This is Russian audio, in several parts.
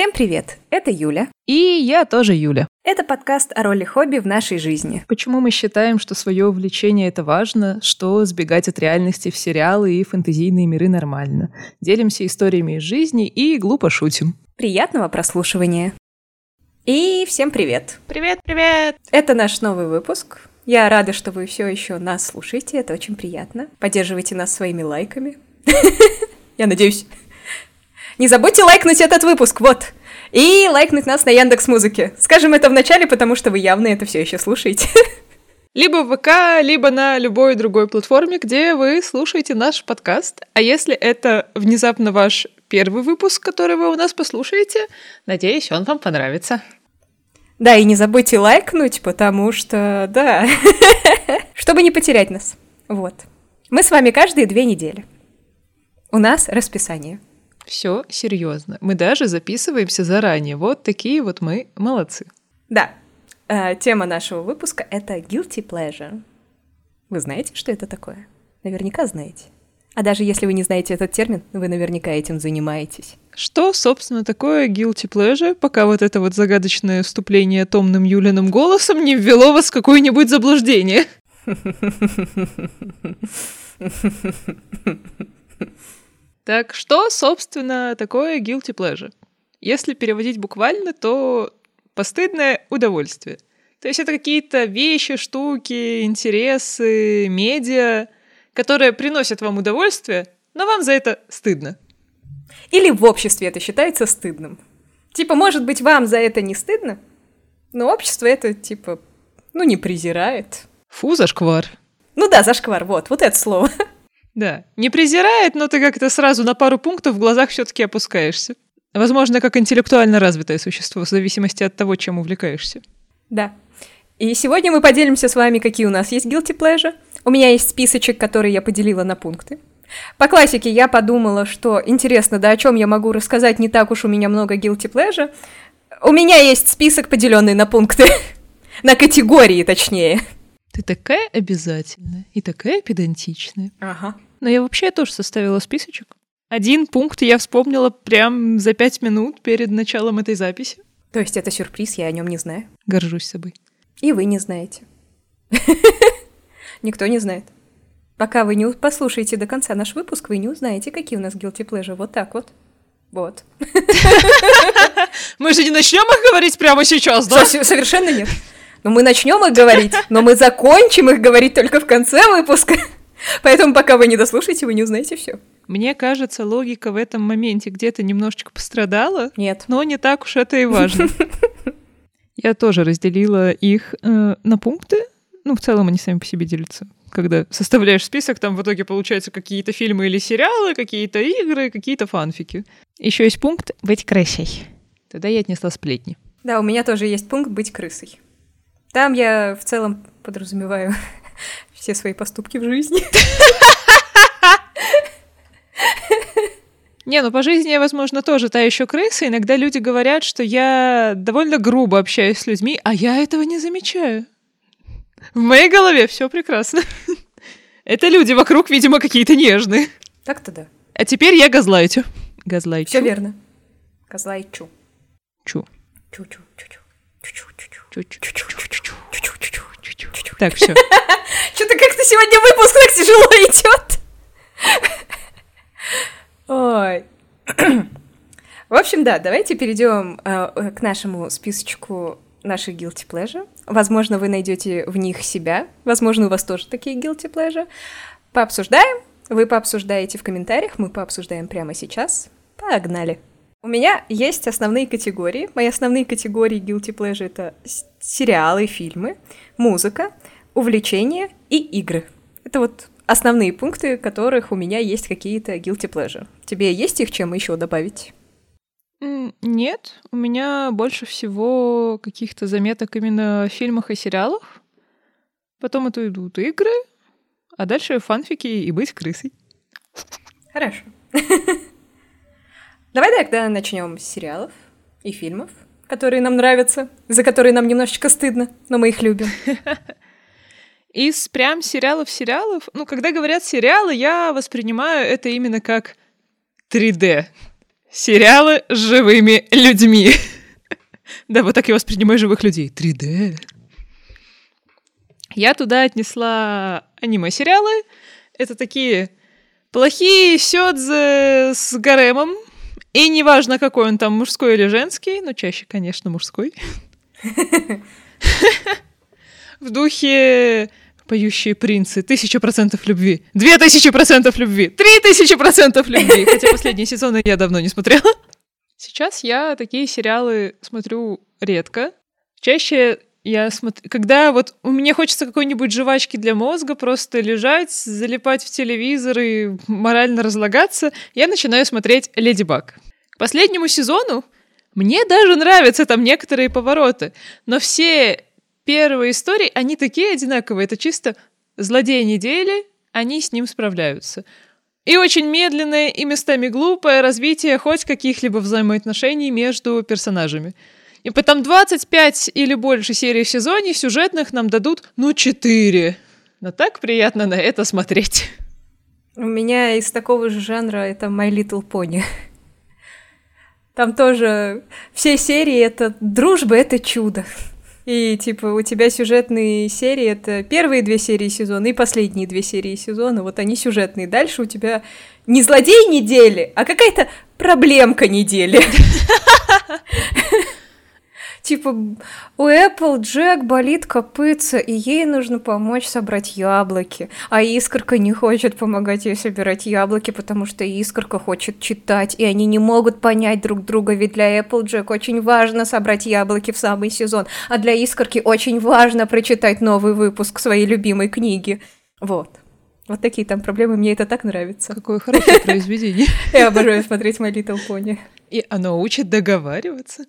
Всем привет! Это Юля. И я тоже Юля. Это подкаст о роли хобби в нашей жизни. Почему мы считаем, что свое увлечение — это важно, что сбегать от реальности в сериалы и фэнтезийные миры нормально. Делимся историями из жизни и глупо шутим. Приятного прослушивания. И всем привет. Привет-привет! Это наш новый выпуск. Я рада, что вы все еще нас слушаете. Это очень приятно. Поддерживайте нас своими лайками. Я надеюсь. Не забудьте лайкнуть этот выпуск, вот. И лайкнуть нас на Яндекс.Музыке. Скажем это в начале, потому что вы явно это все еще слушаете. Либо в ВК, либо на любой другой платформе, где вы слушаете наш подкаст. А если это внезапно ваш первый выпуск, который вы у нас послушаете, надеюсь, он вам понравится. Да, и не забудьте лайкнуть, потому что, да, чтобы не потерять нас. Вот. Мы с вами каждые 2 недели. У нас расписание. Все серьезно. Мы даже записываемся заранее. Вот такие вот мы молодцы. Да. Тема нашего выпуска — это guilty pleasure. Вы знаете, что это такое? Наверняка знаете. А даже если вы не знаете этот термин, вы наверняка этим занимаетесь. Что, собственно, такое guilty pleasure, пока вот это вот загадочное вступление томным Юлиным голосом не ввело вас в какое-нибудь заблуждение? Так что, собственно, такое guilty pleasure? Если переводить буквально, то постыдное удовольствие. То есть это какие-то вещи, штуки, интересы, медиа, которые приносят вам удовольствие, но вам за это стыдно. Или в обществе это считается стыдным. Типа, может быть, вам за это не стыдно, но общество это, типа, ну, не презирает. Фу, зашквар. Ну да, зашквар, вот это слово. Да, не презирает, но ты как-то сразу на пару пунктов в глазах все-таки опускаешься. Возможно, как интеллектуально развитое существо, в зависимости от того, чем увлекаешься. Да. И сегодня мы поделимся с вами, какие у нас есть guilty pleasure. У меня есть списочек, который я поделила на пункты. По классике я подумала, что интересно, да о чем я могу рассказать, не так уж у меня много guilty pleasure. У меня есть список, поделенный на пункты. На категории, точнее. Ты такая обязательная и такая педантичная. Ага. Но я вообще тоже составила списочек. 1 пункт я вспомнила прям за 5 минут перед началом этой записи. То есть это сюрприз, я о нем не знаю. Горжусь собой. И вы не знаете. Никто не знает. Пока вы не послушаете до конца наш выпуск, вы не узнаете, какие у нас guilty pleasure. Вот так вот. Вот. Мы же не начнем их говорить прямо сейчас, да? Совершенно нет. Но мы начнем их говорить, но мы закончим их говорить только в конце выпуска. Поэтому пока вы не дослушаете, вы не узнаете все. Мне кажется, логика в этом моменте где-то немножечко пострадала. Нет. Но не так уж это и важно. Я тоже разделила их на пункты. Ну, в целом они сами по себе делятся. Когда составляешь список, там в итоге получаются какие-то фильмы или сериалы, какие-то игры, какие-то фанфики. Еще есть пункт «Быть крысей». Тогда я отнесла сплетни. Да, у меня тоже есть пункт «Быть крысой». Там я в целом подразумеваю все свои поступки в жизни. Не, ну по жизни я, возможно, тоже та еще крыса. Иногда люди говорят, что я довольно грубо общаюсь с людьми, а я этого не замечаю. В моей голове все прекрасно. Это люди вокруг, видимо, какие-то нежные. Так-то да. А теперь я газлайчу. Газлайчу. Все верно. Газлайчу. Чу. Чу-чу-чу-чу. Так, все. Что-то как-то сегодня выпуск так тяжело идет. Ой. В общем, да, давайте перейдем к нашему списочку наших guilty pleasure. Возможно, вы найдете в них себя. Возможно, у вас тоже такие guilty pleasure. Пообсуждаем. Вы пообсуждаете в комментариях. Мы пообсуждаем прямо сейчас. Погнали. У меня есть основные категории. Мои основные категории guilty pleasure — это сериалы, фильмы, музыка, увлечения и игры. Это вот основные пункты, в которых у меня есть какие-то guilty pleasure. Тебе есть их чем еще добавить? Нет, у меня больше всего каких-то заметок именно в фильмах и сериалах. Потом это идут игры, а дальше фанфики и быть крысой. Хорошо. Давай тогда начнем с сериалов и фильмов, которые нам нравятся, за которые нам немножечко стыдно, но мы их любим. Из прям сериалов, ну, когда говорят сериалы, я воспринимаю это именно как 3D. Сериалы с живыми людьми. Да, вот так я воспринимаю живых людей. 3D. Я туда отнесла аниме-сериалы. Это такие плохие сёдзэ с гаремом. И неважно, какой он там, мужской или женский, но чаще, конечно, мужской. В духе «Поющие принцы», 1000% любви, 2000% любви, 3000% любви. Хотя последние сезоны я давно не смотрела. Сейчас я такие сериалы смотрю редко. Чаще я смотрю... Когда вот мне хочется какой-нибудь жвачки для мозга, просто лежать, залипать в телевизор и морально разлагаться, я начинаю смотреть «Леди Баг». К последнему сезону мне даже нравятся там некоторые повороты, но все первые истории, они такие одинаковые, это чисто злодеи недели, они с ним справляются. И очень медленное и местами глупое развитие хоть каких-либо взаимоотношений между персонажами. И потом 25 или больше серий в сезоне сюжетных нам дадут, 4. Но так приятно на это смотреть. У меня из такого же жанра это My Little Pony. Там тоже все серии — это дружба, это чудо. И, у тебя сюжетные серии — это первые 2 серии сезона и последние 2 серии сезона. Вот они сюжетные. Дальше у тебя не злодей недели, а какая-то проблемка недели. У Эпплджек болит копытце, и ей нужно помочь собрать яблоки. А Искорка не хочет помогать ей собирать яблоки, потому что Искорка хочет читать, и они не могут понять друг друга, ведь для Эпплджек очень важно собрать яблоки в самый сезон, а для Искорки очень важно прочитать новый выпуск своей любимой книги. Вот такие там проблемы, мне это так нравится. Какое хорошее произведение. Я обожаю смотреть My Little Pony. И оно учит договариваться.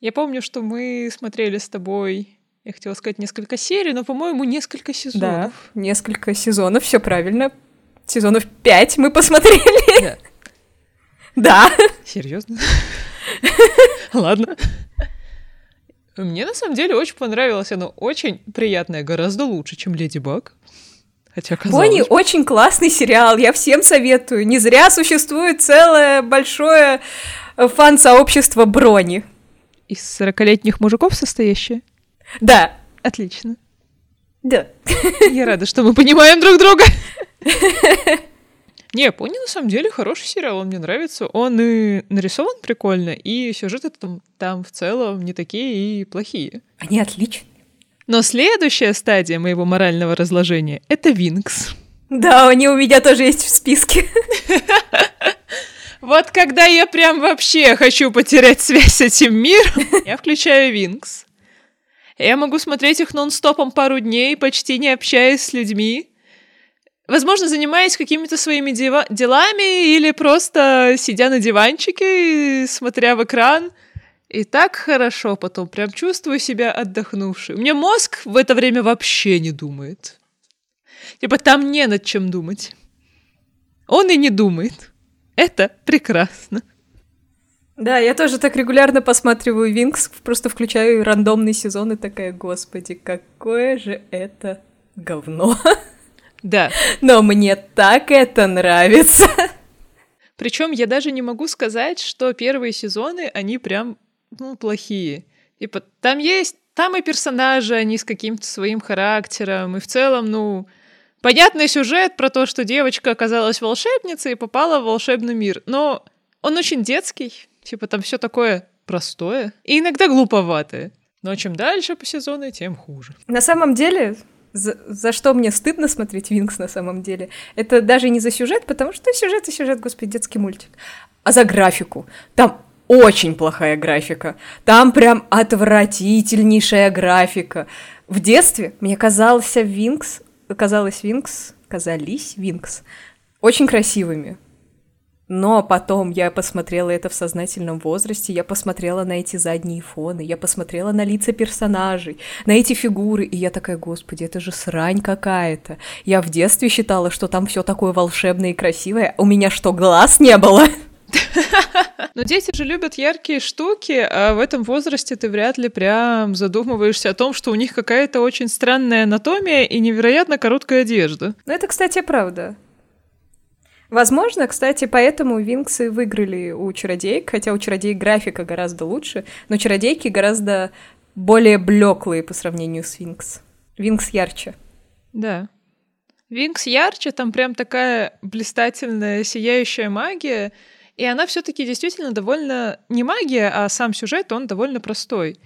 Я помню, что мы смотрели с тобой, я хотела сказать, несколько серий, но, по-моему, несколько сезонов. Да, несколько сезонов, все правильно. Сезонов 5 мы посмотрели. Да. Серьезно? Ладно. Мне, на самом деле, очень понравилось. Оно очень приятное, гораздо лучше, чем «Леди Баг». Хотя, казалось... Пони очень классный сериал, я всем советую. Не зря существует целое большое фан-сообщество Брони. Из 40-летних мужиков состоящее? Да. Отлично. Да. Я рада, что мы понимаем друг друга. Не, «Пони» на самом деле хороший сериал, он мне нравится. Он и нарисован прикольно, и сюжеты там в целом не такие и плохие. Они отличные. Но следующая стадия моего морального разложения — это «Винкс». Да, они у меня тоже есть в списке. Вот когда я прям вообще хочу потерять связь с этим миром, я включаю «Винкс». Я могу смотреть их нон-стопом пару дней, почти не общаясь с людьми. Возможно, занимаясь какими-то своими делами или просто сидя на диванчике, смотря в экран. И так хорошо потом, прям чувствую себя отдохнувшей. У меня мозг в это время вообще не думает. Там не над чем думать. Он и не думает. Это прекрасно. Да, я тоже так регулярно посматриваю «Винкс», просто включаю рандомный сезон и такая: господи, какое же это говно. Да. Но мне так это нравится. Причем я даже не могу сказать, что первые сезоны, они прям, плохие. Там и персонажи, они с каким-то своим характером, и в целом, понятный сюжет про то, что девочка оказалась волшебницей и попала в волшебный мир. Но он очень детский, там все такое простое и иногда глуповатое. Но чем дальше по сезону, тем хуже. На самом деле, за что мне стыдно смотреть «Винкс» на самом деле, это даже не за сюжет, потому что сюжет, господи, детский мультик, а за графику. Там очень плохая графика. Там прям отвратительнейшая графика. В детстве мне казались «Винкс» очень красивыми. Но потом я посмотрела это в сознательном возрасте, я посмотрела на эти задние фоны, я посмотрела на лица персонажей, на эти фигуры, и я такая: господи, это же срань какая-то. Я в детстве считала, что там все такое волшебное и красивое, у меня что, глаз не было? Но дети же любят яркие штуки, а в этом возрасте ты вряд ли прям задумываешься о том, что у них какая-то очень странная анатомия и невероятно короткая одежда. Ну, это, кстати, правда. Возможно, кстати, поэтому Винксы выиграли у чародеек, хотя у чародеек графика гораздо лучше, но чародейки гораздо более блеклые по сравнению с Винкс. Винкс ярче. Да. Винкс ярче, там прям такая блистательная, сияющая магия, и она все-таки действительно довольно... Не магия, а сам сюжет, он довольно простой.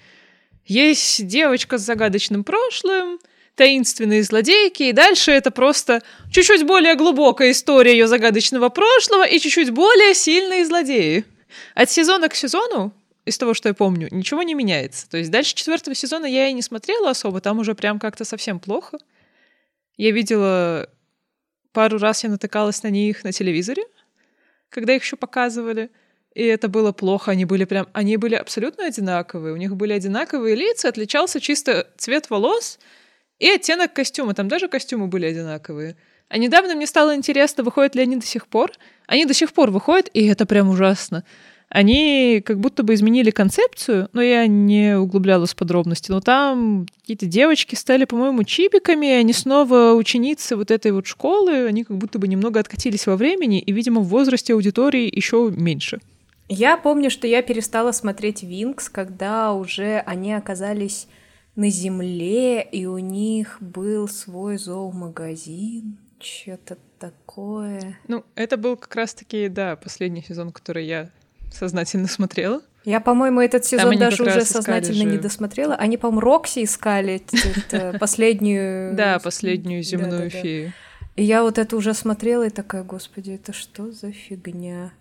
Есть девочка с загадочным прошлым, таинственные злодейки, и дальше это просто чуть-чуть более глубокая история ее загадочного прошлого и чуть-чуть более сильные злодеи. От сезона к сезону, из того, что я помню, ничего не меняется. То есть дальше 4-го сезона я и не смотрела особо, там уже прям как-то совсем плохо. Я видела... Пару раз я натыкалась на них на телевизоре, когда их еще показывали. И это было плохо. Они были абсолютно одинаковые. У них были одинаковые лица, отличался чисто цвет волос и оттенок костюма. Там даже костюмы были одинаковые. А недавно мне стало интересно, выходят ли они до сих пор. Они до сих пор выходят, и это прям ужасно. Они как будто бы изменили концепцию, но я не углублялась в подробности. Но там какие-то девочки стали, по-моему, чибиками, и они снова ученицы вот этой вот школы. Они как будто бы немного откатились во времени, и, видимо, в возрасте аудитории еще меньше. Я помню, что я перестала смотреть «Винкс», когда уже они оказались на Земле, и у них был свой зоомагазин, что-то такое. Ну, это был как раз-таки, да, последний сезон, который я сознательно смотрела. Я, по-моему, этот сезон даже уже сознательно не досмотрела. Они, по-моему, Рокси искали последнюю... Да, последнюю земную фею. И я вот это уже смотрела и такая, господи, это что за фигня?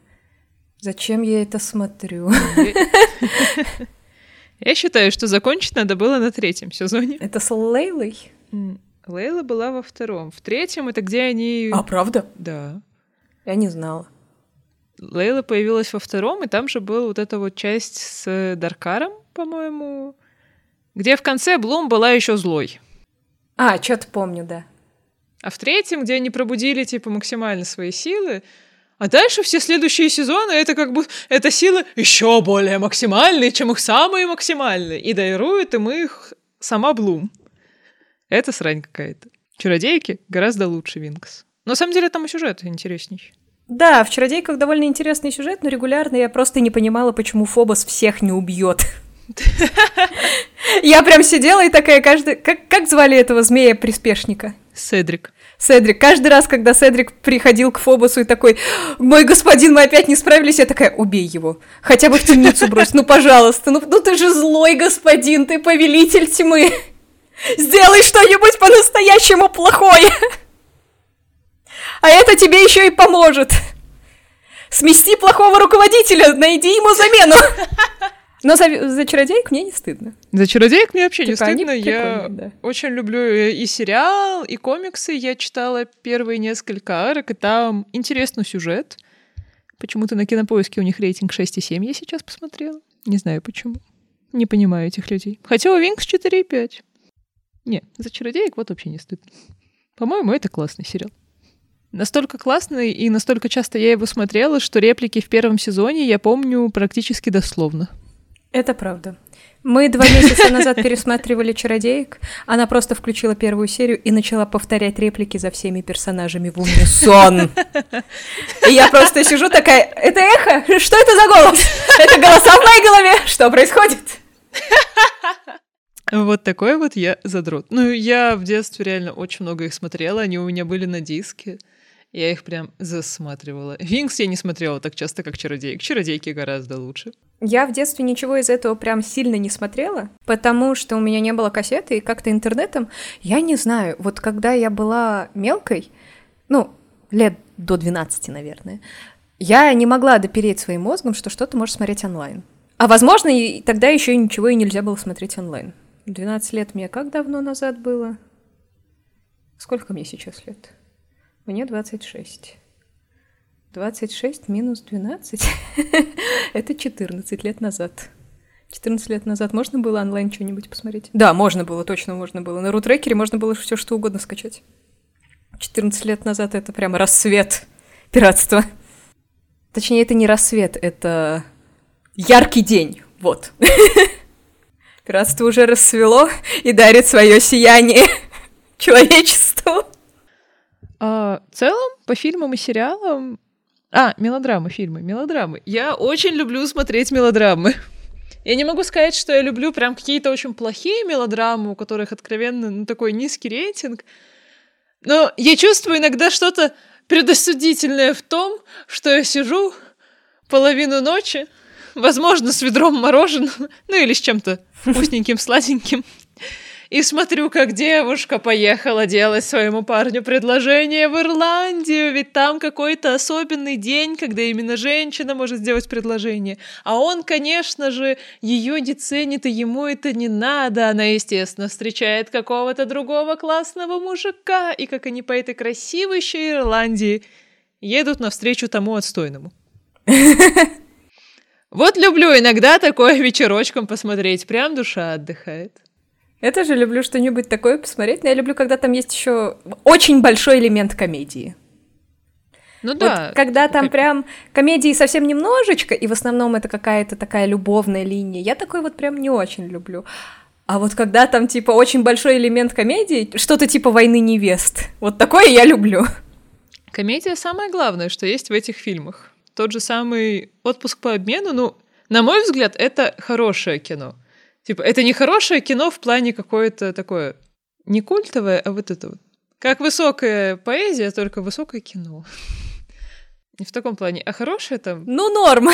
Зачем я это смотрю? Я считаю, что закончить надо было на 3-м сезоне. Это с Лейлой? Лейла была во 2-м. В 3-м это где они... А, правда? Да. Я не знала. Лейла появилась во 2-м, и там же была вот эта вот часть с Даркаром, по-моему, где в конце Блум была еще злой. А, что-то помню, да. А в 3-м, где они пробудили, типа, максимально свои силы, а дальше все следующие сезоны, это как бы, это силы еще более максимальные, чем их самые максимальные, и дарует им их сама Блум. Это срань какая-то. Чародейки гораздо лучше Винкс. Но на самом деле там и сюжет интересней. Да, в «Чародейках» довольно интересный сюжет, но регулярно я просто не понимала, почему Фобос всех не убьет. Я прям сидела и такая каждый... Как звали этого змея-приспешника? Седрик. Седрик. Каждый раз, когда Седрик приходил к Фобосу и такой: «Мой господин, мы опять не справились», я такая: «Убей его. Хотя бы в темницу брось. Ну, пожалуйста. Ну ты же злой господин, ты повелитель тьмы. Сделай что-нибудь по-настоящему плохое. А это тебе еще и поможет. Смести плохого руководителя, найди ему замену». Но за «Чародейк» мне не стыдно. За «Чародейк» мне вообще типа не стыдно. Я да. Очень люблю и сериал, и комиксы. Я читала первые несколько арок, и там интересный сюжет. Почему-то на «Кинопоиске» у них рейтинг 6,7 я сейчас посмотрела. Не знаю почему. Не понимаю этих людей. Хотя у «Винкс» 4,5. Не, за «Чародейк» вот вообще не стыдно. По-моему, это классный сериал. Настолько классный, и настолько часто я его смотрела, что реплики в 1-м сезоне я помню практически дословно. Это правда. Мы 2 месяца назад пересматривали «Чародеек». Она просто включила 1-ю серию и начала повторять реплики за всеми персонажами в унисон. И я просто сижу такая: это эхо? Что это за голос? Это голоса в моей голове? Что происходит? Вот такой вот я задрот. Ну, я в детстве реально очень много их смотрела. Они у меня были на диске. Я их прям засматривала. «Винкс» я не смотрела так часто, как «Чародейк». «Чародейки» гораздо лучше. Я в детстве ничего из этого прям сильно не смотрела, потому что у меня не было кассеты, и как-то интернетом, я не знаю, вот когда я была мелкой, ну, лет до 12, наверное, я не могла допереть своим мозгом, что что-то можешь смотреть онлайн. А, возможно, и тогда еще ничего и нельзя было смотреть онлайн. 12 лет мне как давно назад было? Сколько мне сейчас лет? Мне 26. 26 минус 12? Это 14 лет назад. 14 лет назад можно было онлайн что-нибудь посмотреть? Да, можно было, точно можно было. На рутрекере можно было все что угодно скачать. 14 лет назад это прям рассвет пиратства. Точнее, это не рассвет, это яркий день. Вот. Пиратство уже расцвело и дарит свое сияние человечеству. В целом, по фильмам и сериалам... А, мелодрамы, фильмы, мелодрамы. Я очень люблю смотреть мелодрамы. Я не могу сказать, что я люблю прям какие-то очень плохие мелодрамы, у которых откровенно такой низкий рейтинг. Но я чувствую иногда что-то предосудительное в том, что я сижу половину ночи, возможно, с ведром мороженого, ну или с чем-то вкусненьким, сладеньким, и смотрю, как девушка поехала делать своему парню предложение в Ирландию, ведь там какой-то особенный день, когда именно женщина может сделать предложение. А он, конечно же, ее не ценит, и ему это не надо. Она, естественно, встречает какого-то другого классного мужика, и как они по этой красивой еще Ирландии едут навстречу тому отстойному. Вот люблю иногда такое вечерочком посмотреть, прям душа отдыхает. Я тоже люблю что-нибудь такое посмотреть, но я люблю, когда там есть еще очень большой элемент комедии. Ну да. Вот, когда там прям комедии совсем немножечко, и в основном это какая-то такая любовная линия, я такой вот прям не очень люблю. А вот когда там типа очень большой элемент комедии, что-то типа «Войны невест», вот такое я люблю. Комедия — самое главное, что есть в этих фильмах. Тот же самый «Отпуск по обмену», ну, на мой взгляд, это хорошее кино. Типа, это не хорошее кино в плане какое-то такое, не культовое, а вот это вот. Как высокая поэзия, только высокое кино. Не в таком плане. А хорошее там... Ну, норм.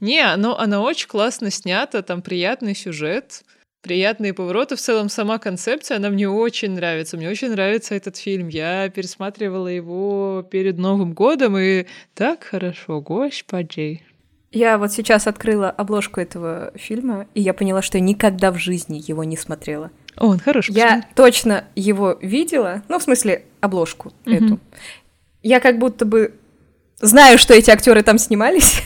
Не, но она очень классно снята, там приятный сюжет, приятные повороты. В целом, сама концепция, она мне очень нравится. Мне очень нравится этот фильм. Я пересматривала его перед Новым годом, и так хорошо, господи. Я вот сейчас открыла обложку этого фильма, и я поняла, что я никогда в жизни его не смотрела. О, он хороший. Я точно его видела, ну, в смысле, обложку эту. Я как будто бы знаю, что эти актеры там снимались,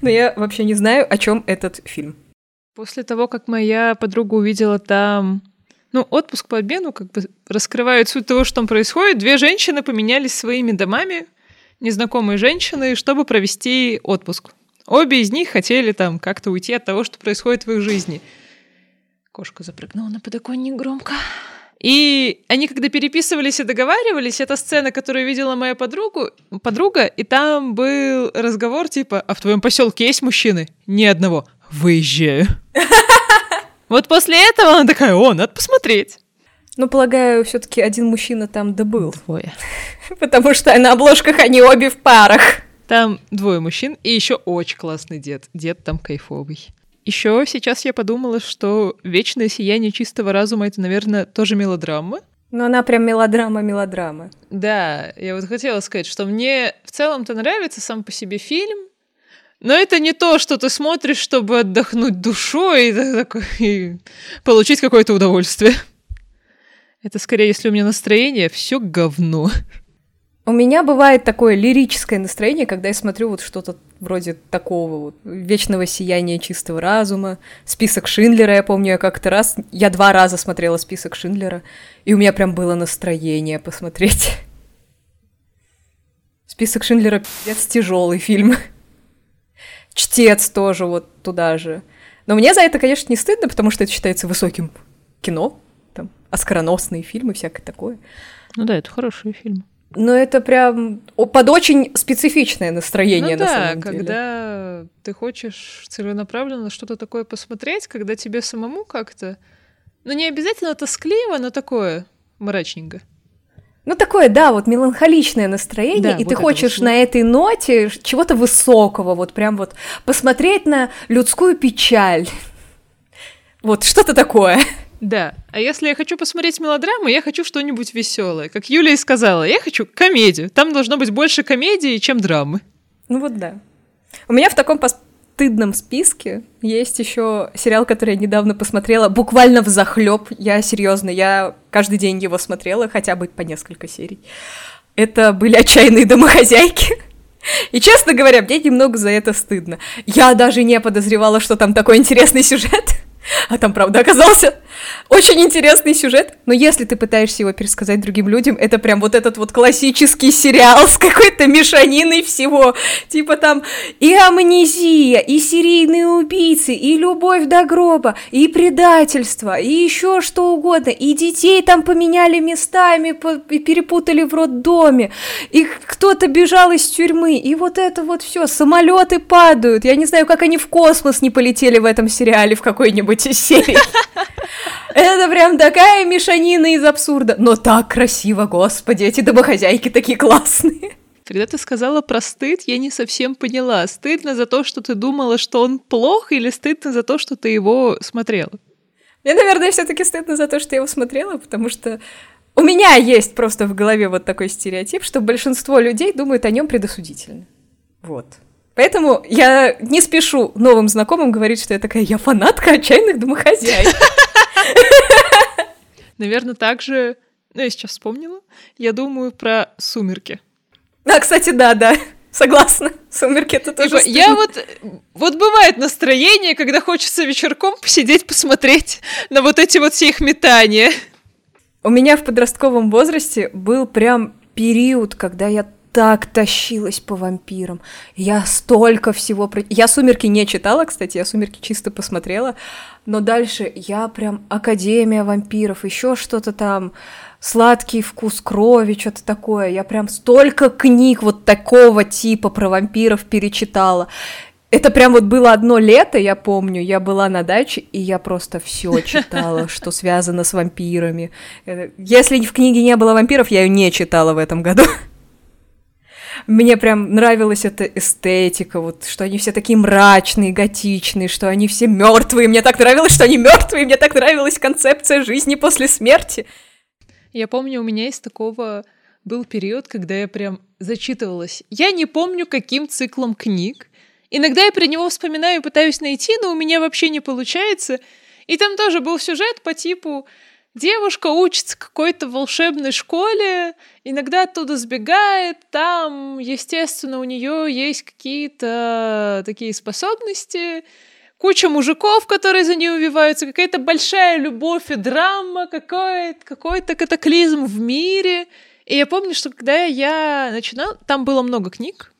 но я вообще не знаю, о чем этот фильм. После того, как моя подруга увидела там... Ну, «Отпуск по обмену» как бы раскрывает суть того, что там происходит. Две женщины поменялись своими домами, незнакомые женщины, чтобы провести отпуск. Обе из них хотели там как-то уйти от того, что происходит в их жизни. Кошка запрыгнула на подоконник громко. И они, когда переписывались и договаривались, это сцена, которую видела моя подруга, и там был разговор типа: «А в твоем поселке есть мужчины?» «Ни одного». «Выезжаю». Вот после этого она такая: «О, надо посмотреть». Ну, полагаю, все-таки один мужчина там добыл. Двое. Потому что на обложках они обе в парах. Там двое мужчин и еще очень классный дед. Дед там кайфовый. Еще сейчас я подумала, что «Вечное сияние чистого разума» — это, наверное, тоже мелодрама. Но она прям мелодрама-мелодрама. Да, я вот хотела сказать, что мне в целом-то нравится сам по себе фильм, но это не то, что ты смотришь, чтобы отдохнуть душой и получить какое-то удовольствие. Это скорее, если у меня настроение, все говно. У меня бывает такое лирическое настроение, когда я смотрю вот что-то вроде такого вот «Вечного сияния чистого разума», «Список Шиндлера». Я помню, я как-то раз, я 2 раза смотрела «Список Шиндлера», и у меня прям было настроение посмотреть. «Список Шиндлера» — пиздец тяжелый фильм. «Чтец» тоже вот туда же. Но мне за это, конечно, не стыдно, потому что это считается высоким кино. Там, оскароносные фильмы, всякое такое. Ну да, это хорошие фильмы. Но это прям под очень специфичное настроение, ну, на самом деле. Ну да, когда ты хочешь целенаправленно что-то такое посмотреть, когда тебе самому как-то... Ну не обязательно тоскливо, но такое мрачненько. Ну такое, да, вот меланхоличное настроение, да, и вот ты хочешь на этой ноте чего-то высокого, вот прям вот посмотреть на людскую печаль. Вот что-то такое. Да, а если я хочу посмотреть мелодраму, я хочу что-нибудь веселое. Как Юля и сказала, я хочу комедию. Там должно быть больше комедии, чем драмы. Ну вот да. У меня в таком постыдном списке есть еще сериал, который я недавно посмотрела, буквально взахлеб. Я серьезно, я каждый день его смотрела, хотя бы по несколько серий. Это были «Отчаянные домохозяйки». И, честно говоря, мне немного за это стыдно. Я даже не подозревала, что там такой интересный сюжет. А там, правда, оказался очень интересный сюжет. Но если ты пытаешься его пересказать другим людям, это прям вот этот вот классический сериал с какой-то мешаниной всего. Типа там и амнезия, и серийные убийцы, и любовь до гроба, и предательство, и еще что угодно. И детей там поменяли местами, перепутали в роддоме, и кто-то бежал из тюрьмы, и вот это вот все. Самолеты падают. Я не знаю, как они в космос не полетели в этом сериале в какой-нибудь из серий. Это прям такая мешанина из абсурда. Но так красиво, господи, эти домохозяйки такие классные. Когда ты сказала про стыд, я не совсем поняла. Стыдно за то, что ты думала, что он плох, или стыдно за то, что ты его смотрела? Мне, наверное, все-таки стыдно за то, что я его смотрела, потому что у меня есть просто в голове вот такой стереотип, что большинство людей думают о нем предосудительно. Вот. Поэтому я не спешу новым знакомым говорить, что я такая, я фанатка отчаянных домохозяек. Наверное, также, я сейчас вспомнила, я думаю про «Сумерки». А, кстати, да, согласна, «Сумерки» — это тоже стыдно. Я вот бывает настроение, когда хочется вечерком посидеть, посмотреть на вот эти вот все их метания. У меня в подростковом возрасте был прям период, когда я так тащилась по вампирам. Я столько всего... Я «Сумерки» не читала, кстати, я «Сумерки» чисто посмотрела, но дальше я прям «Академия вампиров», еще что-то там, «Сладкий вкус крови», что-то такое. Я прям столько книг вот такого типа про вампиров перечитала. Это прям вот было одно лето, я помню, я была на даче, и я просто все читала, что связано с вампирами. Если в книге не было вампиров, я ее не читала в этом году. Мне прям нравилась эта эстетика, вот, что они все такие мрачные, готичные, что они все мертвые. Мне так нравилось, что они мертвые, мне так нравилась концепция жизни после смерти. Я помню, у меня из такого был период, когда я прям зачитывалась. Я не помню, каким циклом книг. Иногда я про него вспоминаю и пытаюсь найти, но у меня вообще не получается. И там тоже был сюжет по типу... Девушка учится в какой-то волшебной школе, иногда оттуда сбегает, там, естественно, у нее есть какие-то такие способности, куча мужиков, которые за ней увиваются, какая-то большая любовь и драма, какой-то катаклизм в мире. И я помню, что когда я начинала, там было много книг,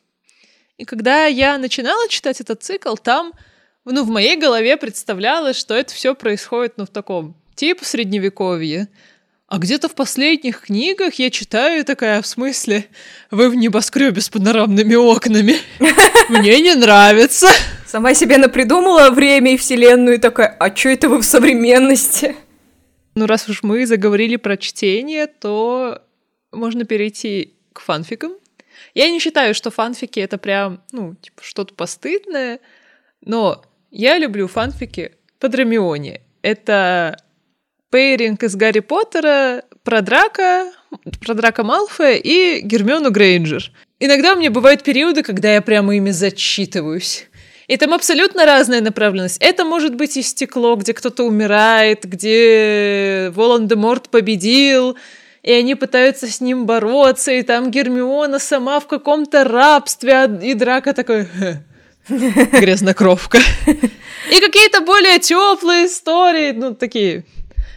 и когда я начинала читать этот цикл, там, в моей голове представлялось, что это все происходит, в таком... типа средневековье. А где-то в последних книгах я читаю такая, в смысле, вы в небоскребе с панорамными окнами. Мне не нравится. Сама себе напридумала время и вселенную и такая, а чё это вы в современности? Раз уж мы заговорили про чтение, то можно перейти к фанфикам. Я не считаю, что фанфики — это прям, что-то постыдное, но я люблю фанфики по Драмиони. Это... пейринг из Гарри Поттера про Драка Малфоя и Гермиону Грейнджер. Иногда у меня бывают периоды, когда я прямо ими зачитываюсь. И там абсолютно разная направленность. Это может быть и «Стекло», где кто-то умирает, где Волан-де-Морт победил, и они пытаются с ним бороться, и там Гермиона сама в каком-то рабстве, и Драка такой... грязнокровка. И какие-то более теплые истории, такие...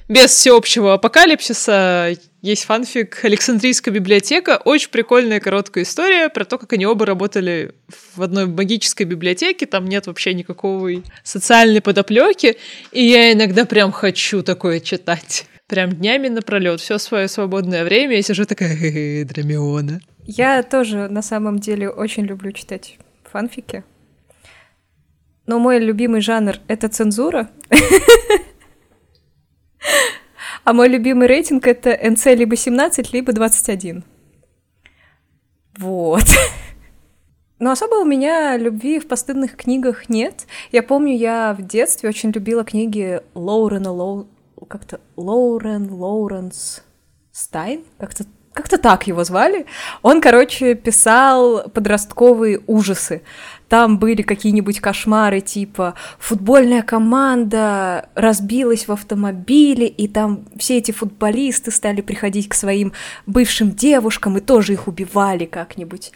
Без всеобщего апокалипсиса есть фанфик «Александрийская библиотека». Очень прикольная короткая история про то, как они оба работали в одной магической библиотеке. Там нет вообще никакой социальной подоплеки. И я иногда прям хочу такое читать. Прям днями напролет. Все свое свободное время я сижу такая Драмиона. Я тоже на самом деле очень люблю читать фанфики. Но мой любимый жанр — это цензура. А мой любимый рейтинг — это НЦ либо 17, либо 21. Вот. Но особо у меня любви в постыдных книгах нет. Я помню, я в детстве очень любила книги Лоурен Лоуренс Стайн. Как-то так его звали. Он, короче, писал «Подростковые ужасы». Там были какие-нибудь кошмары, типа футбольная команда разбилась в автомобиле, и там все эти футболисты стали приходить к своим бывшим девушкам и тоже их убивали как-нибудь.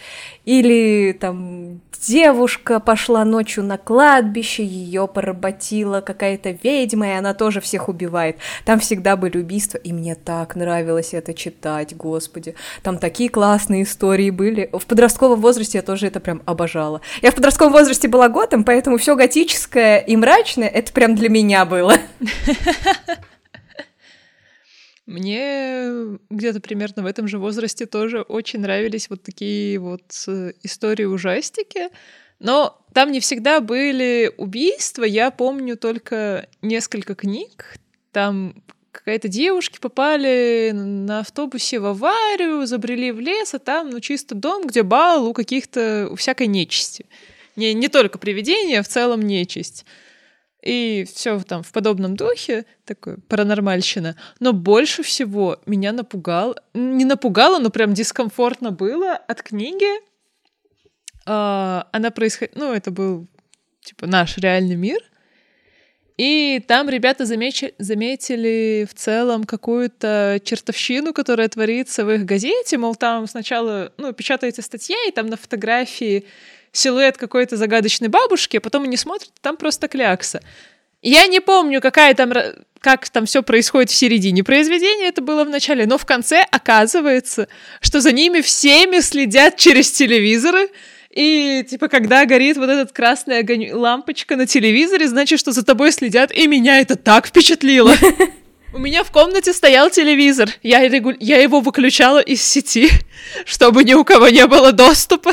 Или там девушка пошла ночью на кладбище, ее поработила какая-то ведьма, и она тоже всех убивает. Там всегда были убийства, и мне так нравилось это читать, господи. Там такие классные истории были. В подростковом возрасте я тоже это прям обожала. Я в подростковом возрасте была готом, поэтому все готическое и мрачное, это прям для меня было. Мне где-то примерно в этом же возрасте тоже очень нравились вот такие вот истории-ужастики, но там не всегда были убийства, я помню только несколько книг, там какая-то девушки попали на автобусе в аварию, забрели в лес, а там ну, чисто дом, где бал у каких-то, у всякой нечисти. Не только привидения, а в целом нечисть. И все там в подобном духе, такое паранормальщина. Но больше всего меня напугало, не напугало, но прям дискомфортно было от книги. Она происходила, ну это был типа наш реальный мир. И там ребята заметили в целом какую-то чертовщину, которая творится в их газете. Мол, там сначала ну, печатается статья, и там на фотографии силуэт какой-то загадочной бабушки, а потом они смотрят, там просто клякса. Я не помню, как там все происходит в середине произведения, это было в начале, но в конце оказывается, что за ними всеми следят через телевизоры. И, типа, когда горит вот эта красная лампочка на телевизоре, значит, что за тобой следят, и меня это так впечатлило. У меня в комнате стоял телевизор, я его выключала из сети, чтобы ни у кого не было доступа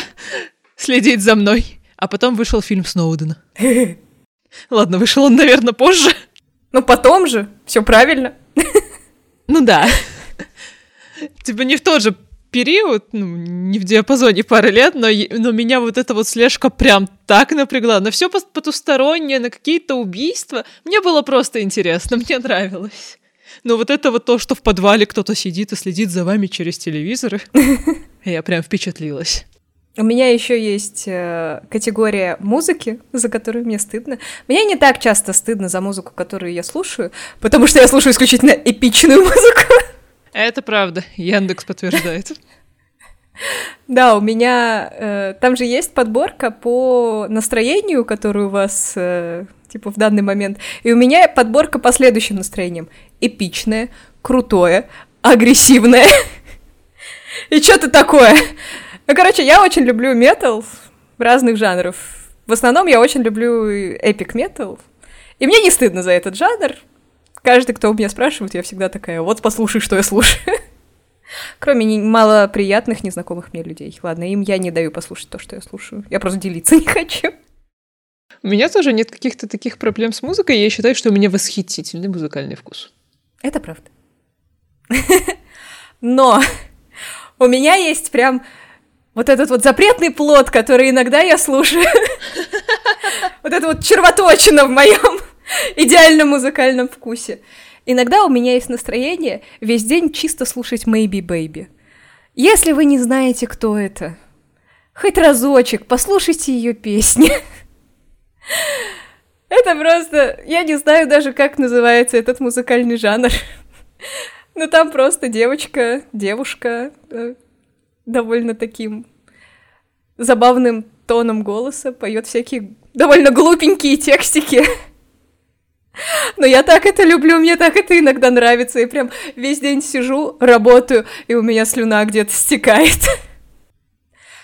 следить за мной. А потом вышел фильм Сноудена. Ладно, вышел он, наверное, позже. Но потом же, все правильно. Ну да. Типа не в тот же период, ну, не в диапазоне пары лет, но меня вот эта вот слежка прям так напрягла. На все потустороннее, на какие-то убийства. Мне было просто интересно, мне нравилось. Но вот это вот то, что в подвале кто-то сидит и следит за вами через телевизоры, я прям впечатлилась. У меня еще есть категория музыки, за которую мне стыдно. Мне не так часто стыдно за музыку, которую я слушаю, потому что я слушаю исключительно эпичную музыку. Это правда, Яндекс подтверждает. Да, у меня там же есть подборка по настроению, которую у вас типа в данный момент. И у меня подборка по следующим настроениям: эпичное, крутое, агрессивное и что-то такое. Ну, короче, я очень люблю метал разных жанров. В основном я очень люблю эпик-метал. И мне не стыдно за этот жанр. Каждый, кто у меня спрашивает, я всегда такая: вот послушай, что я слушаю. Кроме малоприятных, незнакомых мне людей. Ладно, им я не даю послушать то, что я слушаю. Я просто делиться не хочу. У меня тоже нет каких-то таких проблем с музыкой. Я считаю, что у меня восхитительный музыкальный вкус. Это правда. Но у меня есть прям вот этот вот запретный плод, который иногда я слушаю. Вот это вот червоточина в моем идеальном музыкальном вкусе. Иногда у меня есть настроение весь день чисто слушать Maybe Baby. Если вы не знаете, кто это, хоть разочек послушайте ее песни. Это просто... Я не знаю даже, как называется этот музыкальный жанр. Но там просто девушка довольно таким забавным тоном голоса поет всякие довольно глупенькие текстики. Но я так это люблю, мне так это иногда нравится. И прям весь день сижу, работаю, и у меня слюна где-то стекает.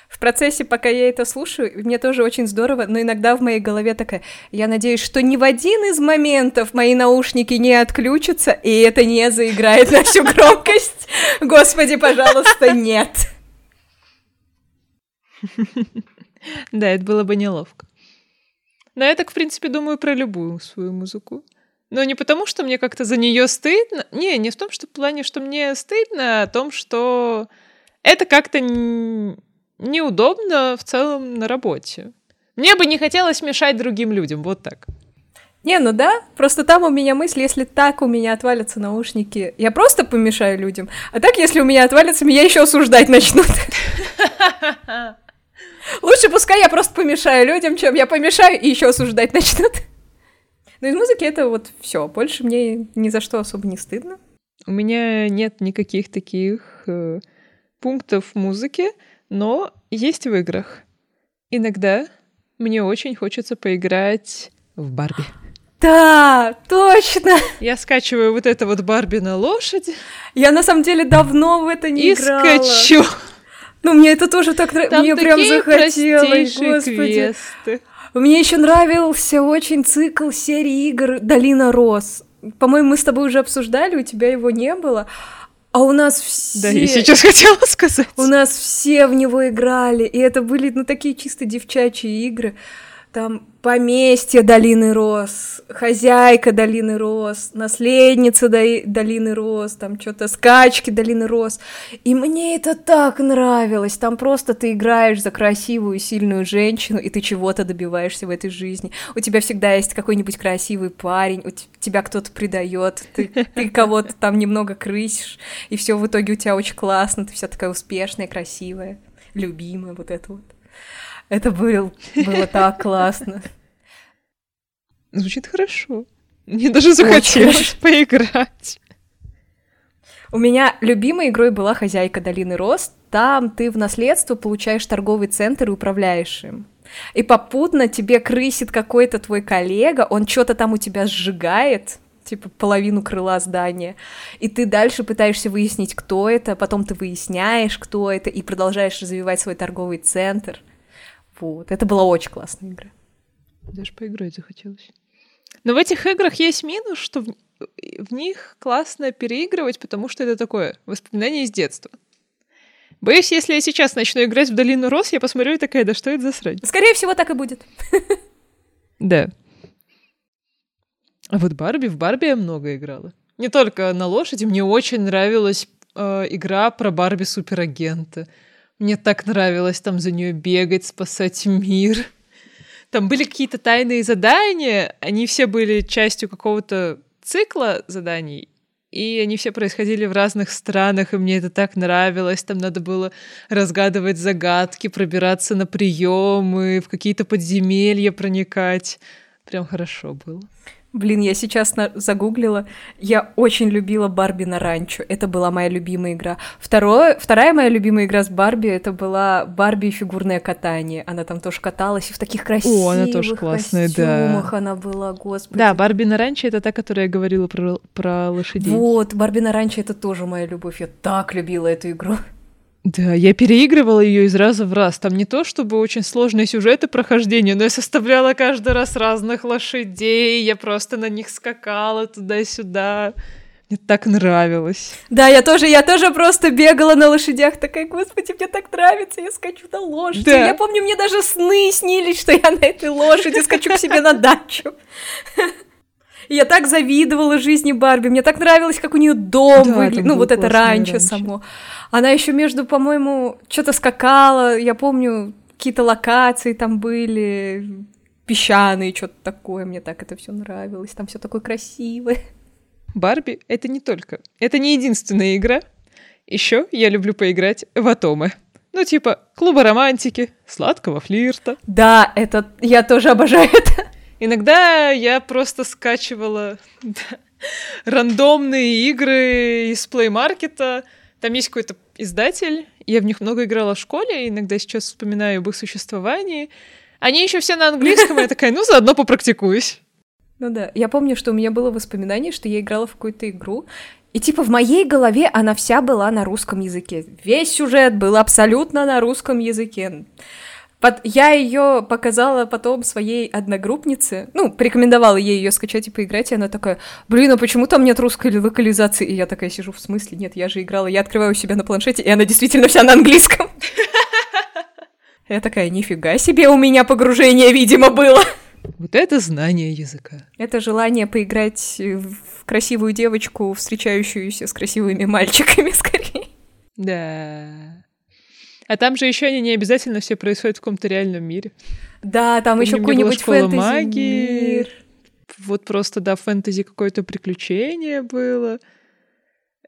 В процессе, пока я это слушаю, мне тоже очень здорово, но иногда в моей голове такая: я надеюсь, что ни в один из моментов мои наушники не отключатся, и это не заиграет на всю громкость. Господи, пожалуйста, нет. Да, это было бы неловко. Но я так, в принципе, думаю про любую свою музыку. Но не потому, что мне как-то за нее стыдно. Не в том, что в плане, что мне стыдно, а о том, что это как-то неудобно в целом на работе. Мне бы не хотелось мешать другим людям, вот так. Ну да, просто там у меня мысль, если так у меня отвалятся наушники, я просто помешаю людям, а так, если у меня отвалятся, меня еще осуждать начнут. Лучше пускай я просто помешаю людям, чем я помешаю и еще осуждать начнут. Но из музыки это вот все. Больше мне ни за что особо не стыдно. У меня нет никаких таких пунктов в музыке, но есть в играх. Иногда мне очень хочется поиграть в Барби. Да, точно! Я скачиваю вот это вот Барби на лошади. Я на самом деле давно в это не играла. И скачу. Ну, мне это тоже так нравится. Мне прям захотелось, господи. Квесты. Мне еще нравился очень цикл серии игр «Долина Роз». По-моему, мы с тобой уже обсуждали, у тебя его не было. А у нас все... Да, я сейчас хотела сказать. У нас все в него играли, и это были, ну, такие чисто девчачьи игры. Там «Поместье Долины Роз», «Хозяйка Долины Роз», «Наследница Долины Роз», там что-то «Скачки Долины Роз». И мне это так нравилось. Там просто ты играешь за красивую, сильную женщину, и ты чего-то добиваешься в этой жизни. У тебя всегда есть какой-нибудь красивый парень, у тебя кто-то предает, ты кого-то там немного крысишь, и все в итоге у тебя очень классно, ты вся такая успешная, красивая, любимая, вот это вот. Это было так классно. Звучит хорошо. Мне даже захотелось поиграть. У меня любимой игрой была «Хозяйка Долины Роз». Там ты в наследство получаешь торговый центр и управляешь им. И попутно тебе крысит какой-то твой коллега, он что-то там у тебя сжигает, типа половину крыла здания, и ты дальше пытаешься выяснить, кто это, потом ты выясняешь, кто это, и продолжаешь развивать свой торговый центр. Вот. Это была очень классная игра. Даже поиграть захотелось. Но в этих играх есть минус, что в них классно переигрывать, потому что это такое воспоминание из детства. Боюсь, если я сейчас начну играть в «Долину Роз», я посмотрю и такая, да что это за срань? Скорее всего, так и будет. Да. А вот Барби, в Барби я много играла. Не только на лошади. Мне очень нравилась игра про Барби Суперагента. Мне так нравилось там за нее бегать, спасать мир. Там были какие-то тайные задания, они все были частью какого-то цикла заданий, и они все происходили в разных странах, и мне это так нравилось. Там надо было разгадывать загадки, пробираться на приемы, в какие-то подземелья проникать. Прям хорошо было. Блин, я сейчас загуглила. Я очень любила «Барби на Ранчо». Это была моя любимая игра. Вторая моя любимая игра с Барби — это была «Барби и фигурное катание». Она там тоже каталась, и в таких красивых костюмах, да. Она была, господи. Да, «Барби на Ранчо» — это та, которая я говорила про лошадей. Вот, «Барби на Ранчо» — это тоже моя любовь. Я так любила эту игру. Да, я переигрывала ее из раза в раз. Там не то, чтобы очень сложные сюжеты прохождения, но я составляла каждый раз разных лошадей, я просто на них скакала туда-сюда. Мне так нравилось. Да, я тоже просто бегала на лошадях, такая, господи, мне так нравится, я скачу на лошади. Да. Я помню, мне даже сны снились, что я на этой лошади скачу к себе на дачу. Я так завидовала жизни Барби, мне так нравилось, как у нее дом выглядит, ну вот это ранчо само. Она еще по-моему, что-то скакала, я помню, какие-то локации там были, песчаные, что-то такое, мне так это все нравилось, там все такое красивое. Барби — это не единственная игра. Еще я люблю поиграть в атомы. Ну типа клуба романтики, сладкого флирта. Да, это я тоже обожаю это. Иногда я просто скачивала рандомные игры из плеймаркета. Там есть какой-то издатель. Я в них много играла в школе. Иногда сейчас вспоминаю об их существовании. Они еще все на английском. Я такая, заодно попрактикуюсь. Ну да. Я помню, что у меня было воспоминание, что я играла в какую-то игру. И в моей голове она вся была на русском языке. Весь сюжет был абсолютно на русском языке. Я ее показала потом своей одногруппнице, порекомендовала ей ее скачать и поиграть, и она такая, блин, а почему там нет русской локализации? И я такая сижу, в смысле? Нет, я же играла, я открываю у себя на планшете, и она действительно вся на английском. Я такая, нифига себе, у меня погружение, видимо, было. Вот это знание языка. Это желание поиграть в красивую девочку, встречающуюся с красивыми мальчиками, скорее. Да... А там же еще они не обязательно все происходят в каком-то реальном мире. Да, там еще какой-нибудь фэнтези-мир. Вот просто, фэнтези какое-то приключение было.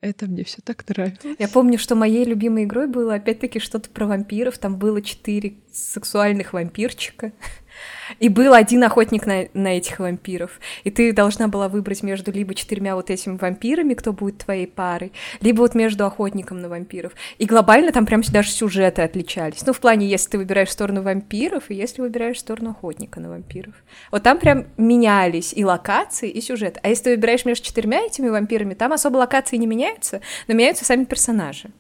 это мне все так нравится. Я помню, что моей любимой игрой было опять-таки что-то про вампиров. Там было 4 сексуальных вампирчика. И был один охотник на этих вампиров. И ты должна была выбрать между либо 4 вот этими вампирами, кто будет твоей парой, либо вот между охотником на вампиров. И глобально там прям даже сюжеты отличались. Ну, в плане, если ты выбираешь сторону вампиров, и если выбираешь сторону охотника на вампиров. Вот там прям менялись и локации, и сюжет. А если ты выбираешь между 4 этими вампирами, там особо локации не меняются, но меняются сами персонажи.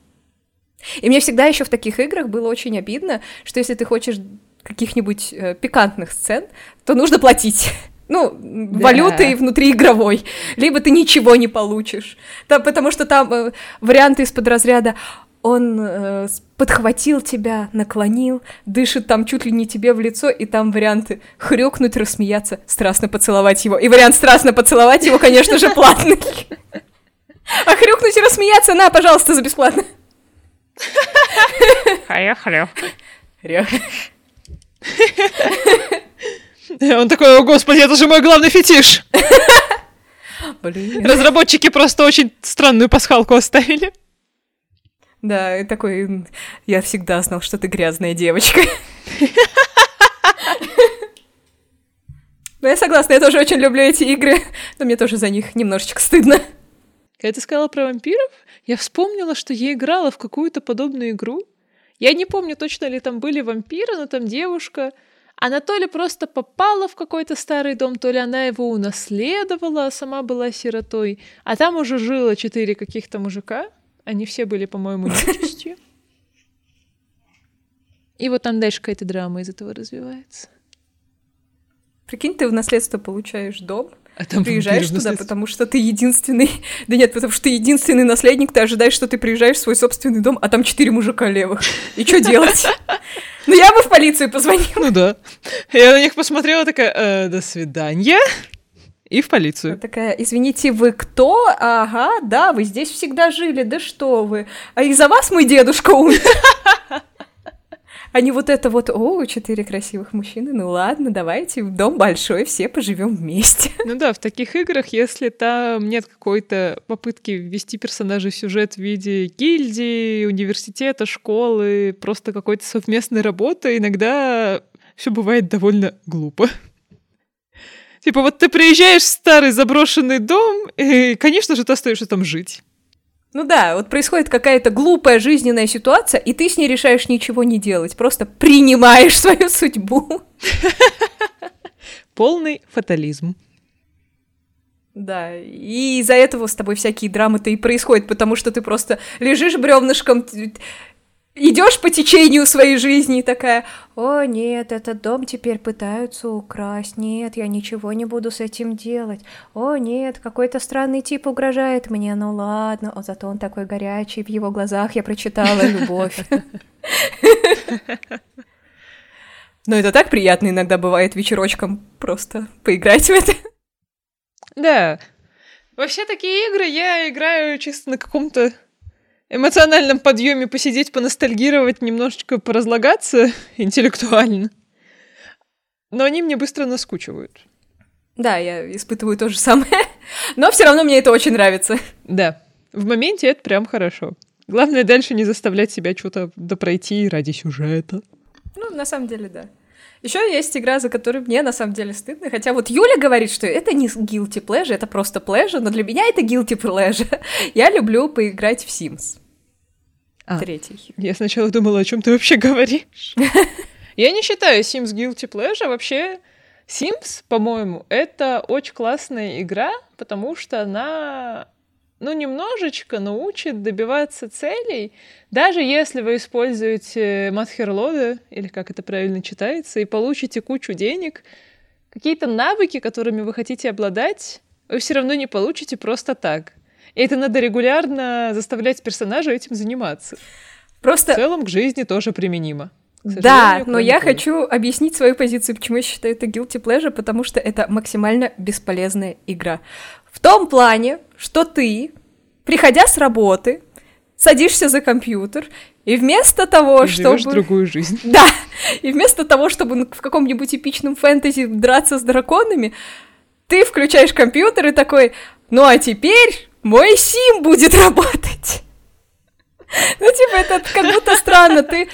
И мне всегда еще в таких играх было очень обидно, что если ты хочешь каких-нибудь пикантных сцен, то нужно платить. Ну, да. Валютой внутриигровой. Либо ты ничего не получишь. Да, потому что там варианты из-под разряда «он подхватил тебя, наклонил, дышит там чуть ли не тебе в лицо», и там варианты «хрюкнуть, рассмеяться, страстно поцеловать его». И вариант «страстно поцеловать его», конечно же, платный. А «хрюкнуть и рассмеяться» — на, пожалуйста, за бесплатно. Хрю-хрю. Он такой: «О, господи, это же мой главный фетиш!» Блин. Разработчики просто очень странную пасхалку оставили. Да, и такой: «Я всегда знал, что ты грязная девочка». Ну, я согласна, я тоже очень люблю эти игры, но мне тоже за них немножечко стыдно. Когда ты сказала про вампиров, я вспомнила, что я играла в какую-то подобную игру. Я не помню точно, ли там были вампиры, но там девушка. Она то ли просто попала в какой-то старый дом, то ли она его унаследовала, а сама была сиротой. А там уже жило 4 каких-то мужика. Они все были, по-моему, нечистью. И вот там дальше какая-то драма из этого развивается. Прикинь, ты в наследство получаешь дом, а там приезжаешь туда, потому что ты единственный... Да нет, потому что ты единственный наследник, ты ожидаешь, что ты приезжаешь в свой собственный дом, а там 4 мужика левых. И что делать? Ну, я бы в полицию позвонила. Ну да. Я на них посмотрела, такая: «До свидания». И в полицию. Такая: «Извините, вы кто? Ага, да, вы здесь всегда жили, да что вы. А из-за вас мой дедушка умер». А не вот это вот: «О, 4 красивых мужчины, ну ладно, давайте, дом большой, все поживем вместе». Ну да, в таких играх, если там нет какой-то попытки ввести персонажей в сюжет в виде гильдии, университета, школы, просто какой-то совместной работы, иногда все бывает довольно глупо. Типа вот ты приезжаешь в старый заброшенный дом, и, конечно же, ты остаешься там жить. Ну да, вот происходит какая-то глупая жизненная ситуация, и ты с ней решаешь ничего не делать, просто принимаешь свою судьбу. Полный фатализм. Да, и из-за этого с тобой всякие драмы-то и происходят, потому что ты просто лежишь бревнышком, идешь по течению своей жизни и такая: «О, нет, этот дом теперь пытаются украсть. Нет, я ничего не буду с этим делать. О, нет, какой-то странный тип угрожает мне. Ну ладно, о, зато он такой горячий, в его глазах я прочитала любовь». Но это так приятно иногда бывает вечерочком просто поиграть в это. Да. Вообще такие игры я играю чисто на каком-то эмоциональном подъеме, посидеть, поностальгировать, немножечко поразлагаться интеллектуально. Но они мне быстро наскучивают. Да, я испытываю то же самое. Но все равно мне это очень нравится. Да, в моменте это прям хорошо. Главное, дальше не заставлять себя что-то допройти ради сюжета. Ну, на самом деле, да. Еще есть игра, за которую мне на самом деле стыдно, хотя вот Юля говорит, что это не guilty pleasure, это просто pleasure, но для меня это guilty pleasure. Я люблю поиграть в Sims. 3. Я сначала думала, о чем ты вообще говоришь. Я не считаю Sims guilty pleasure, вообще Sims, по-моему, это очень классная игра, потому что она... ну, немножечко научит добиваться целей, даже если вы используете матхерлоды, или как это правильно читается, и получите кучу денег, какие-то навыки, которыми вы хотите обладать, вы все равно не получите просто так. И это надо регулярно заставлять персонажа этим заниматься. Просто... В целом к жизни тоже применимо. Да, но я хочу объяснить свою позицию, почему я считаю это guilty pleasure, потому что это максимально бесполезная игра. В том плане, что ты, приходя с работы, садишься за компьютер, и вместо того, чтобы... Живёшь другую жизнь. Да, и вместо того, чтобы в каком-нибудь эпичном фэнтези драться с драконами, ты включаешь компьютер и такой: «Ну а теперь мой Сим будет работать. Ну, типа, это как будто странно, ты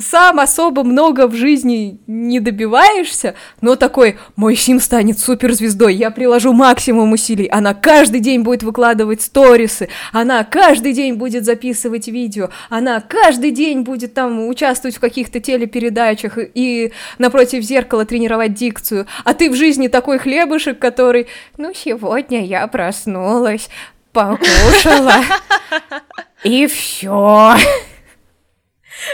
сам особо много в жизни не добиваешься, но такой, мой Сим станет суперзвездой, я приложу максимум усилий, она каждый день будет выкладывать сторисы, она каждый день будет записывать видео, она каждый день будет там участвовать в каких-то телепередачах и напротив зеркала тренировать дикцию, а ты в жизни такой хлебушек, который, ну, сегодня я проснулась, покушала, и все.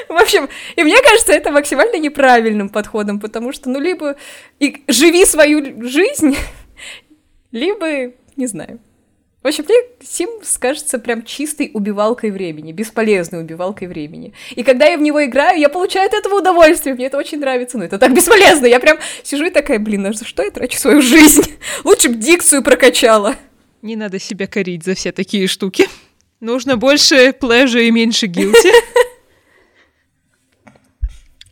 В общем, и мне кажется, это максимально неправильным подходом, потому что, ну, либо и живи свою жизнь, либо, не знаю. В общем, мне Sims кажется прям чистой убивалкой времени, бесполезной убивалкой времени. И когда я в него играю, я получаю от этого удовольствие, мне это очень нравится, но это так бесполезно, я прям сижу и такая, блин, а за что я трачу свою жизнь? Лучше б дикцию прокачала. Не надо себя корить за все такие штуки. Нужно больше pleasure и меньше guilty.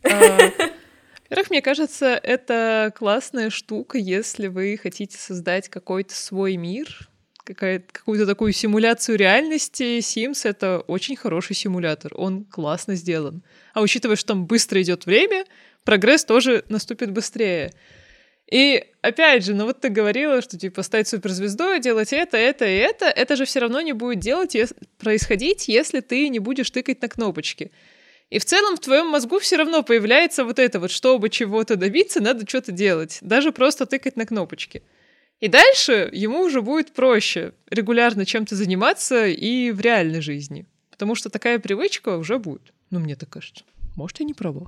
Во-первых, мне кажется, это классная штука, если вы хотите создать какой-то свой мир, какую-то такую симуляцию реальности. Sims — это очень хороший симулятор, он классно сделан. А учитывая, что там быстро идет время, прогресс тоже наступит быстрее. И опять же, ну вот ты говорила, что типа стать суперзвездой, делать это же все равно не будет происходить, если ты не будешь тыкать на кнопочки. И в целом в твоем мозгу все равно появляется вот это вот, чтобы чего-то добиться, надо что-то делать, даже просто тыкать на кнопочки. И дальше ему уже будет проще регулярно чем-то заниматься и в реальной жизни, потому что такая привычка уже будет. Ну, мне так кажется. Может, я не права.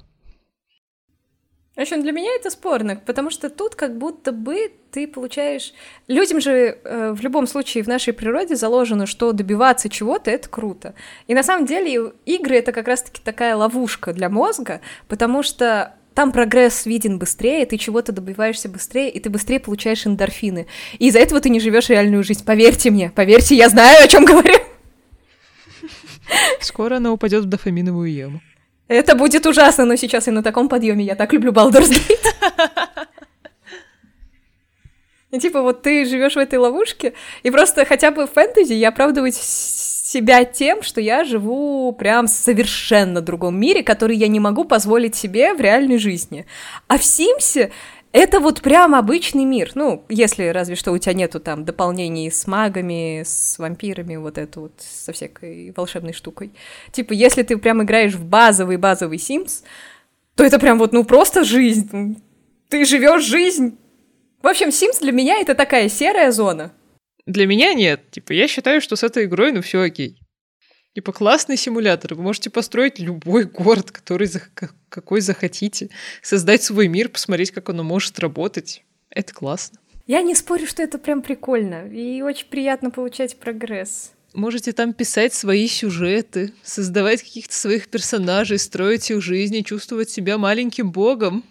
В общем, для меня это спорно, потому что тут как будто бы ты получаешь... Людям же в любом случае в нашей природе заложено, что добиваться чего-то — это круто. И на самом деле игры — это как раз-таки такая ловушка для мозга, потому что там прогресс виден быстрее, ты чего-то добиваешься быстрее, и ты быстрее получаешь эндорфины. И из-за этого ты не живешь реальную жизнь, поверьте мне, поверьте, я знаю, о чем говорю. Скоро она упадет в дофаминовую яму. Это будет ужасно, но сейчас и на таком подъеме я так люблю Baldur's Gate. И типа вот ты живешь в этой ловушке, и просто хотя бы в фэнтези я оправдываю себя тем, что я живу прям в совершенно другом мире, который я не могу позволить себе в реальной жизни. А в Симсе это вот прям обычный мир. Ну, если разве что у тебя нету там дополнений с магами, с вампирами, вот это вот, со всякой волшебной штукой. Типа, если ты прям играешь в базовый Sims, то это прям вот, ну, просто жизнь. Ты живешь жизнь. В общем, Sims для меня это такая серая зона. Для меня нет. Типа, я считаю, что с этой игрой, ну, все окей. Типа, классный симулятор. Вы можете построить любой город, какой захотите. Создать свой мир, посмотреть, как оно может работать. Это классно. Я не спорю, что это прям прикольно. И очень приятно получать прогресс. Можете там писать свои сюжеты, создавать каких-то своих персонажей, строить их жизни, чувствовать себя маленьким богом.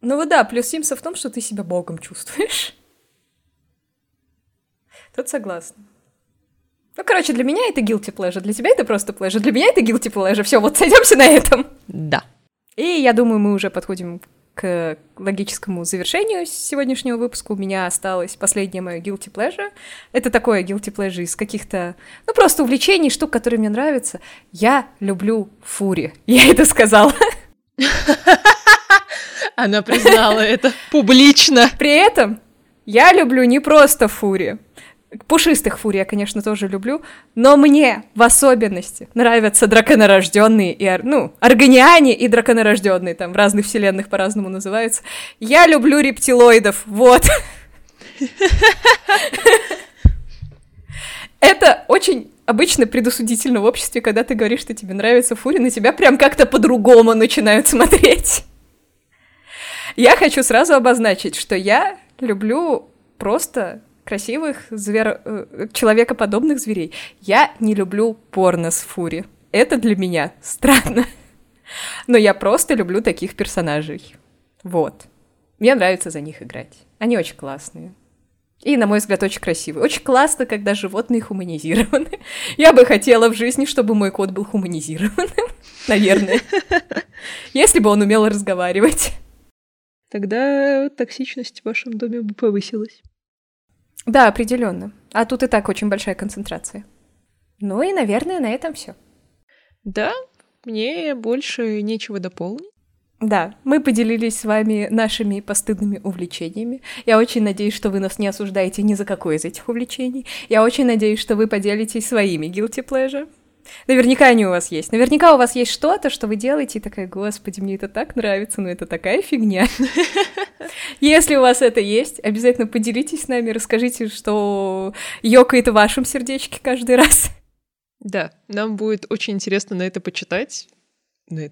Ну вот да, плюс Симса в том, что ты себя богом чувствуешь. Тут согласна. Ну, короче, для меня это guilty pleasure, для тебя это просто pleasure, для меня это guilty pleasure. Все, вот сойдемся на этом. Да. И я думаю, мы уже подходим к логическому завершению сегодняшнего выпуска. У меня осталось последнее мое guilty pleasure. Это такое guilty pleasure из каких-то, ну, просто увлечений, штук, которые мне нравятся. Я люблю фури. Я это сказала. Она признала это публично. При этом я люблю не просто фури. Пушистых фури я, конечно, тоже люблю, но мне в особенности нравятся драконорожденные и, ну, органиане и драконорожденные, там в разных вселенных по-разному называются. Я люблю рептилоидов, вот. Это очень обычно предосудительно в обществе, когда ты говоришь, что тебе нравится фури, на тебя прям как-то по-другому начинают смотреть. Я хочу сразу обозначить, что я люблю просто... красивых человекоподобных зверей. Я не люблю порно с фури. Это для меня странно. Но я просто люблю таких персонажей. Вот. Мне нравится за них играть. Они очень классные. И, на мой взгляд, очень красивые. Очень классно, когда животные хуманизированы. Я бы хотела в жизни, чтобы мой кот был хуманизированным. Наверное. Если бы он умел разговаривать. Тогда токсичность в вашем доме бы повысилась. Да, определенно. А тут и так очень большая концентрация. Ну и, наверное, на этом все. Да, мне больше нечего дополнить. Да, мы поделились с вами нашими постыдными увлечениями. Я очень надеюсь, что вы нас не осуждаете ни за какое из этих увлечений. Я очень надеюсь, что вы поделитесь своими guilty pleasure. Наверняка они у вас есть. Наверняка у вас есть что-то, что вы делаете, и такая, господи, мне это так нравится, но это такая фигня. Если у вас это есть, обязательно поделитесь с нами, расскажите, что ёкает в вашем сердечке каждый раз. Да, нам будет очень интересно на это почитать. Не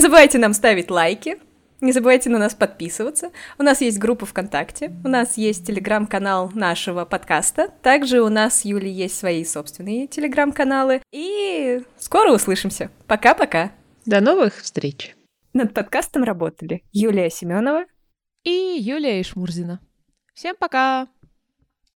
забывайте нам ставить лайки, не забывайте на нас подписываться. У нас есть группа ВКонтакте, у нас есть телеграм-канал нашего подкаста. Также у нас с Юлей есть свои собственные телеграм-каналы. И скоро услышимся. Пока-пока. До новых встреч. Над подкастом работали Юлия Семенова и Юлия Ишмурзина. Всем пока!